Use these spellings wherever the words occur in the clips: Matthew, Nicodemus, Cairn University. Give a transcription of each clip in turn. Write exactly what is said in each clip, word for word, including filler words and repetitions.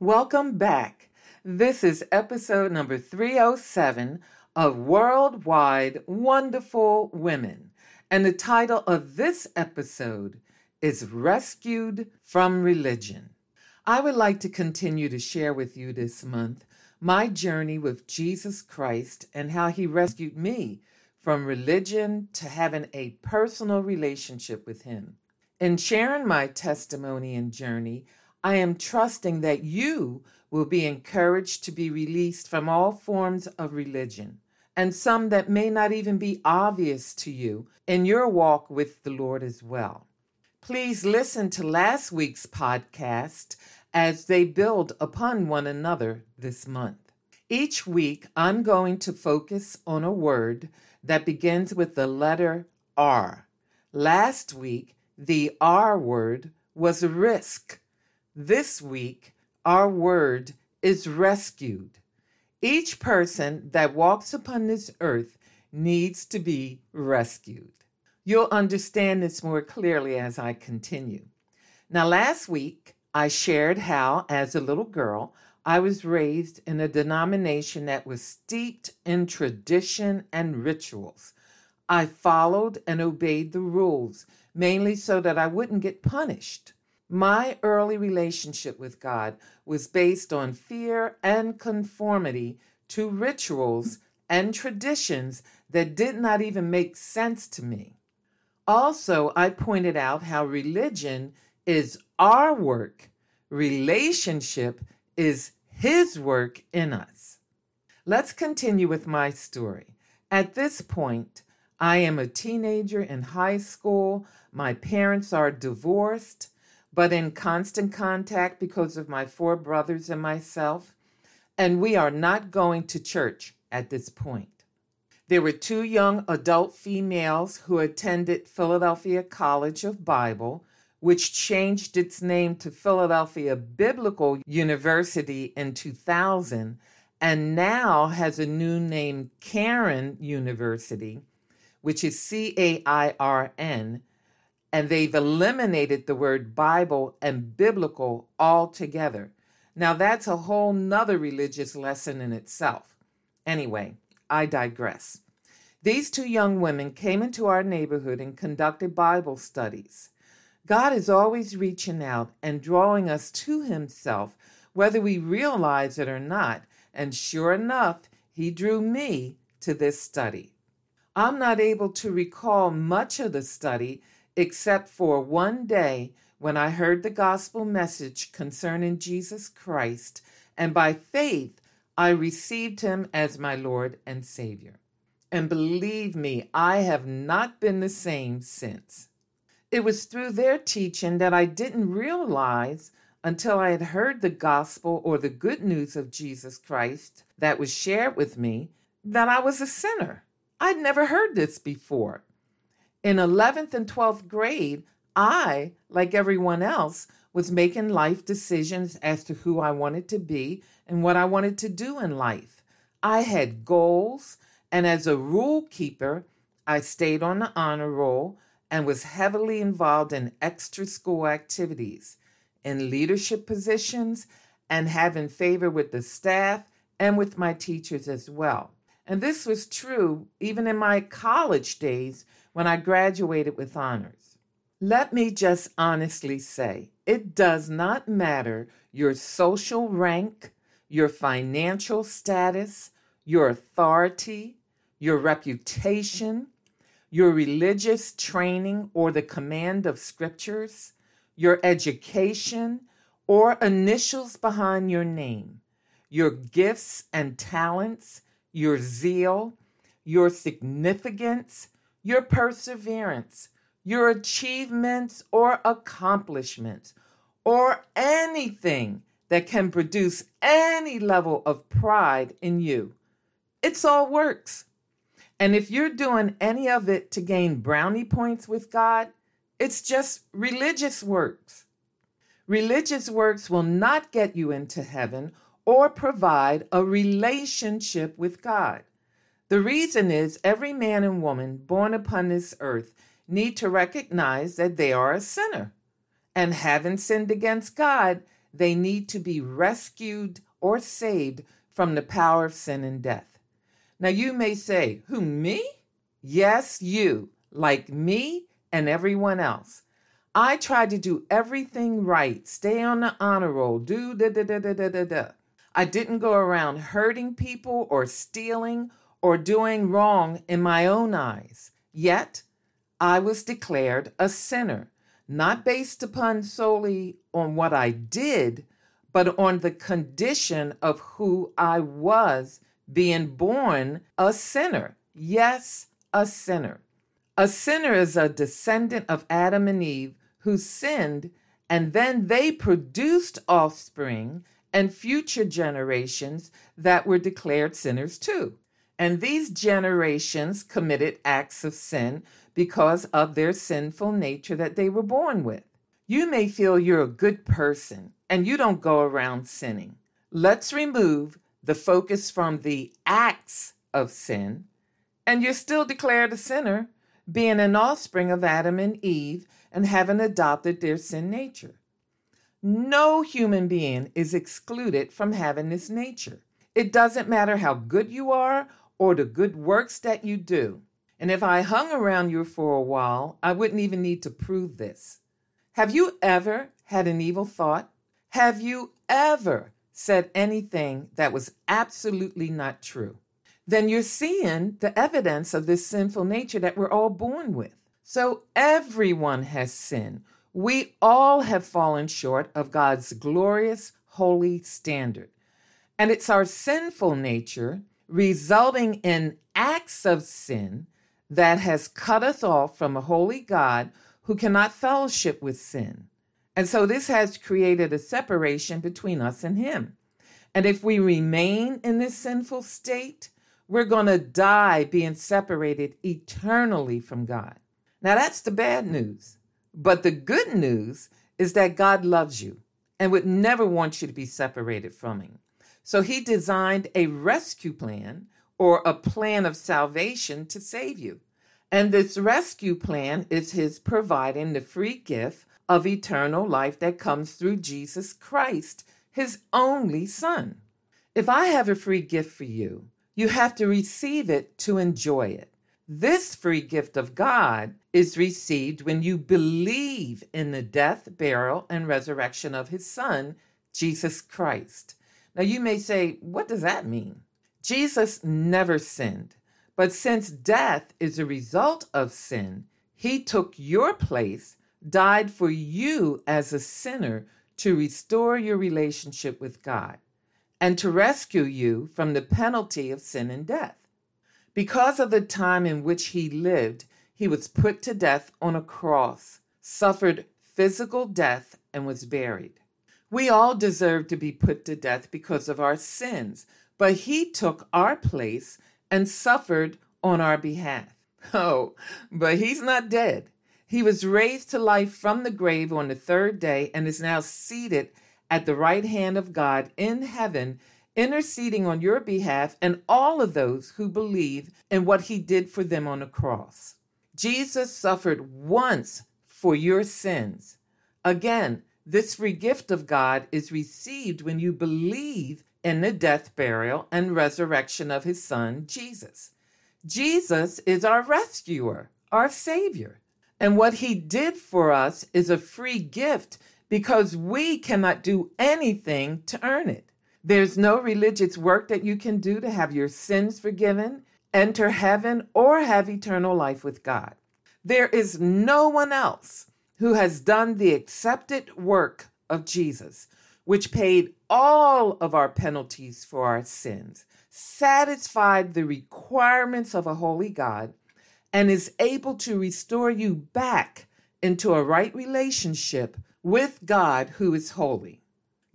Welcome back. This is episode number three oh seven of Worldwide Wonderful Women, and the title of this episode is Rescued from Religion. I would like to continue to share with you this month my journey with Jesus Christ and how he rescued me from religion to having a personal relationship with him. In sharing my testimony and journey, I am trusting that you will be encouraged to be released from all forms of religion, and some that may not even be obvious to you in your walk with the Lord as well. Please listen to last week's podcast as they build upon one another this month. Each week, I'm going to focus on a word that begins with the letter R. Last week, the R word was risk. This week, our word is rescued. Each person that walks upon this earth needs to be rescued. You'll understand this more clearly as I continue. Now, last week, I shared how, as a little girl, I was raised in a denomination that was steeped in tradition and rituals. I followed and obeyed the rules, mainly so that I wouldn't get punished. My early relationship with God was based on fear and conformity to rituals and traditions that did not even make sense to me. Also, I pointed out how religion is our work, relationship is His work in us. Let's continue with my story. At this point, I am a teenager in high school. My parents are divorced, but in constant contact because of my four brothers and myself, and we are not going to church at this point. There were two young adult females who attended Philadelphia College of Bible, which changed its name to Philadelphia Biblical University in two thousand, and now has a new name, Cairn University, which is C A I R N, and they've eliminated the word Bible and biblical altogether. Now, that's a whole nother religious lesson in itself. Anyway, I digress. These two young women came into our neighborhood and conducted Bible studies. God is always reaching out and drawing us to Himself, whether we realize it or not. And sure enough, He drew me to this study. I'm not able to recall much of the study, except for one day when I heard the gospel message concerning Jesus Christ, and by faith, I received Him as my Lord and Savior. And believe me, I have not been the same since. It was through their teaching that I didn't realize until I had heard the gospel or the good news of Jesus Christ that was shared with me that I was a sinner. I'd never heard this before. In eleventh and twelfth grade, I, like everyone else, was making life decisions as to who I wanted to be and what I wanted to do in life. I had goals, and as a rule keeper, I stayed on the honor roll and was heavily involved in extra school activities, in leadership positions, and having favor with the staff and with my teachers as well. And this was true even in my college days when I graduated with honors. Let me just honestly say, it does not matter your social rank, your financial status, your authority, your reputation, your religious training or the command of scriptures, your education or initials behind your name, your gifts and talents, your zeal, your significance, your perseverance, your achievements or accomplishments, or anything that can produce any level of pride in you. It's all works. And if you're doing any of it to gain brownie points with God, it's just religious works. Religious works will not get you into heaven or provide a relationship with God. The reason is every man and woman born upon this earth need to recognize that they are a sinner. And having sinned against God, they need to be rescued or saved from the power of sin and death. Now you may say, who, me? Yes, you, like me and everyone else. I tried to do everything right, stay on the honor roll, do da da da da da da da. I didn't go around hurting people or stealing or doing wrong in my own eyes. Yet, I was declared a sinner, not based upon solely on what I did, but on the condition of who I was, being born a sinner. Yes, a sinner. A sinner is a descendant of Adam and Eve who sinned, and then they produced offspring and future generations that were declared sinners too. And these generations committed acts of sin because of their sinful nature that they were born with. You may feel you're a good person and you don't go around sinning. Let's remove the focus from the acts of sin, and you're still declared a sinner, being an offspring of Adam and Eve and having adopted their sin nature. No human being is excluded from having this nature. It doesn't matter how good you are or the good works that you do. And if I hung around you for a while, I wouldn't even need to prove this. Have you ever had an evil thought? Have you ever said anything that was absolutely not true? Then you're seeing the evidence of this sinful nature that we're all born with. So everyone has sinned. We all have fallen short of God's glorious, holy standard. And it's our sinful nature resulting in acts of sin that has cut us off from a holy God who cannot fellowship with sin. And so this has created a separation between us and him. And if we remain in this sinful state, we're going to die being separated eternally from God. Now that's the bad news. But the good news is that God loves you and would never want you to be separated from him. So he designed a rescue plan or a plan of salvation to save you. And this rescue plan is his providing the free gift of eternal life that comes through Jesus Christ, his only son. If I have a free gift for you, you have to receive it to enjoy it. This free gift of God is received when you believe in the death, burial, and resurrection of his son, Jesus Christ. Now you may say, what does that mean? Jesus never sinned, but since death is a result of sin, he took your place, died for you as a sinner to restore your relationship with God and to rescue you from the penalty of sin and death. Because of the time in which he lived, he was put to death on a cross, suffered physical death, and was buried. We all deserve to be put to death because of our sins, but he took our place and suffered on our behalf. Oh, but he's not dead. He was raised to life from the grave on the third day and is now seated at the right hand of God in heaven, interceding on your behalf and all of those who believe in what he did for them on the cross. Jesus suffered once for your sins. Again, this free gift of God is received when you believe in the death, burial, and resurrection of his son, Jesus. Jesus is our rescuer, our savior. And what he did for us is a free gift because we cannot do anything to earn it. There's no religious work that you can do to have your sins forgiven enter heaven, or have eternal life with God. There is no one else who has done the accepted work of Jesus, which paid all of our penalties for our sins, satisfied the requirements of a holy God, and is able to restore you back into a right relationship with God, who is holy.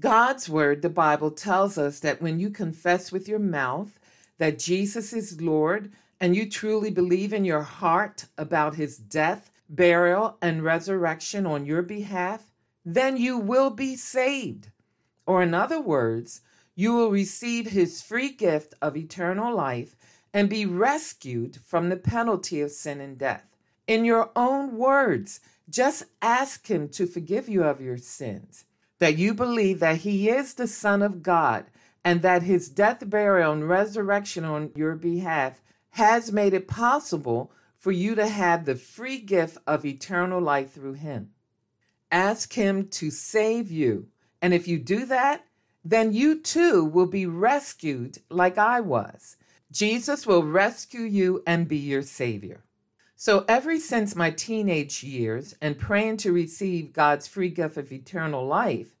God's word, the Bible, tells us that when you confess with your mouth that Jesus is Lord, and you truly believe in your heart about his death, burial, and resurrection on your behalf, then you will be saved. Or in other words, you will receive his free gift of eternal life and be rescued from the penalty of sin and death. In your own words, just ask him to forgive you of your sins, that you believe that he is the Son of God and that his death, burial, and resurrection on your behalf has made it possible for you to have the free gift of eternal life through him. Ask him to save you. And if you do that, then you too will be rescued like I was. Jesus will rescue you and be your Savior. So ever since my teenage years and praying to receive God's free gift of eternal life,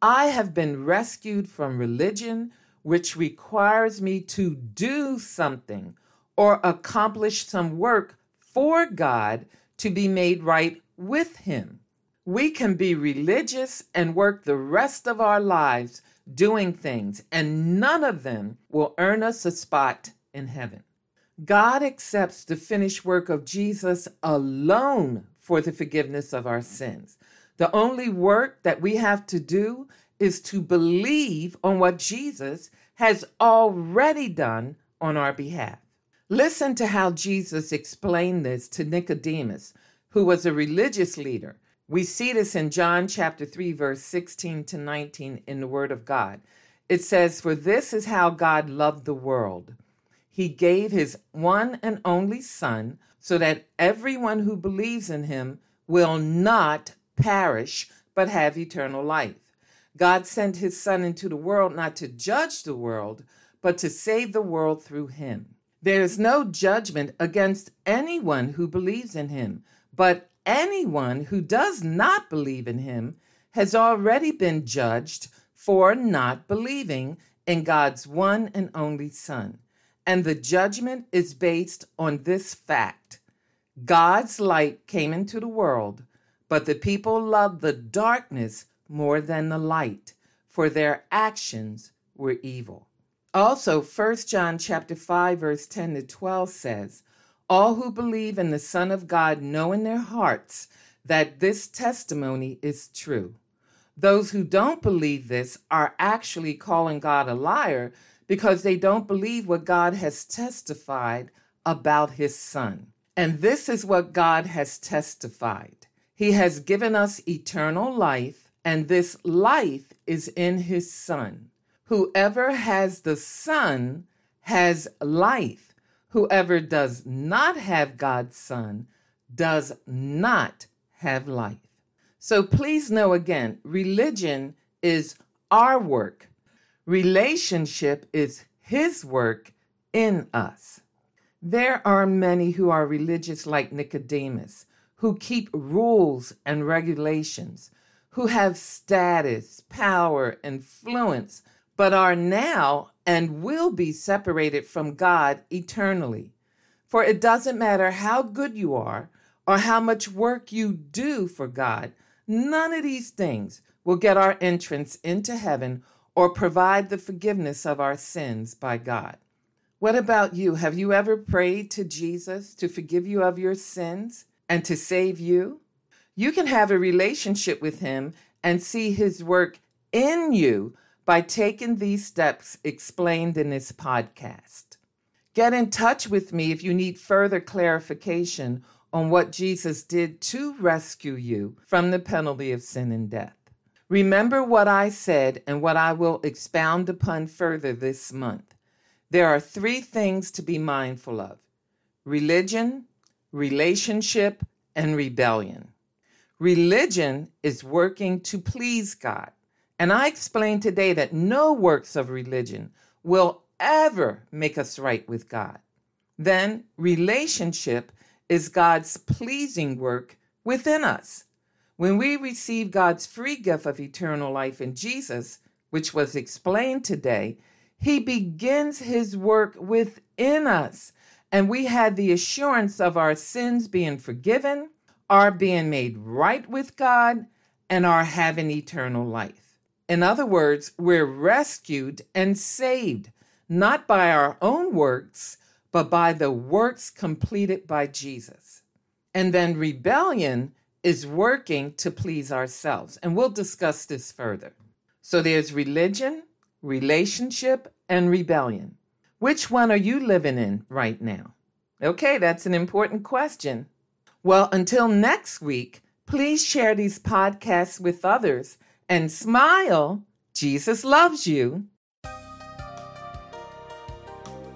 I have been rescued from religion, which requires me to do something or accomplish some work for God to be made right with him. We can be religious and work the rest of our lives doing things, and none of them will earn us a spot in heaven. God accepts the finished work of Jesus alone for the forgiveness of our sins. The only work that we have to do is to believe on what Jesus has already done on our behalf. Listen to how Jesus explained this to Nicodemus, who was a religious leader. We see this in John chapter three, verse sixteen to nineteen in the Word of God. It says, "For this is how God loved the world. He gave his one and only Son, so that everyone who believes in him will not perish, but have eternal life. God sent his Son into the world not to judge the world, but to save the world through him. There is no judgment against anyone who believes in him, but anyone who does not believe in him has already been judged for not believing in God's one and only Son. And the judgment is based on this fact: God's light came into the world, but the people loved the darkness more than the light, for their actions were evil." Also, First John chapter five, verse ten to twelve says, "All who believe in the Son of God know in their hearts that this testimony is true. Those who don't believe this are actually calling God a liar, because they don't believe what God has testified about his Son. And this is what God has testified: He has given us eternal life, and this life is in his Son. Whoever has the Son has life. Whoever does not have God's Son does not have life." So please know again, religion is our work. Relationship is his work in us. There are many who are religious like Nicodemus, who keep rules and regulations, who have status, power, influence, but are now and will be separated from God eternally. For it doesn't matter how good you are or how much work you do for God, none of these things will get our entrance into heaven or provide the forgiveness of our sins by God. What about you? Have you ever prayed to Jesus to forgive you of your sins and to save you? You can have a relationship with him and see his work in you by taking these steps explained in this podcast. Get in touch with me if you need further clarification on what Jesus did to rescue you from the penalty of sin and death. Remember what I said and what I will expound upon further this month. There are three things to be mindful of: religion, relationship, and rebellion. Religion is working to please God. And I explained today that no works of religion will ever make us right with God. Then relationship is God's pleasing work within us. When we receive God's free gift of eternal life in Jesus, which was explained today, he begins his work within us, and we have the assurance of our sins being forgiven, our being made right with God, and our having eternal life. In other words, we're rescued and saved, not by our own works, but by the works completed by Jesus. And then rebellion is working to please ourselves. And we'll discuss this further. So there's religion, relationship, and rebellion. Which one are you living in right now? Okay, that's an important question. Well, until next week, please share these podcasts with others and smile. Jesus loves you.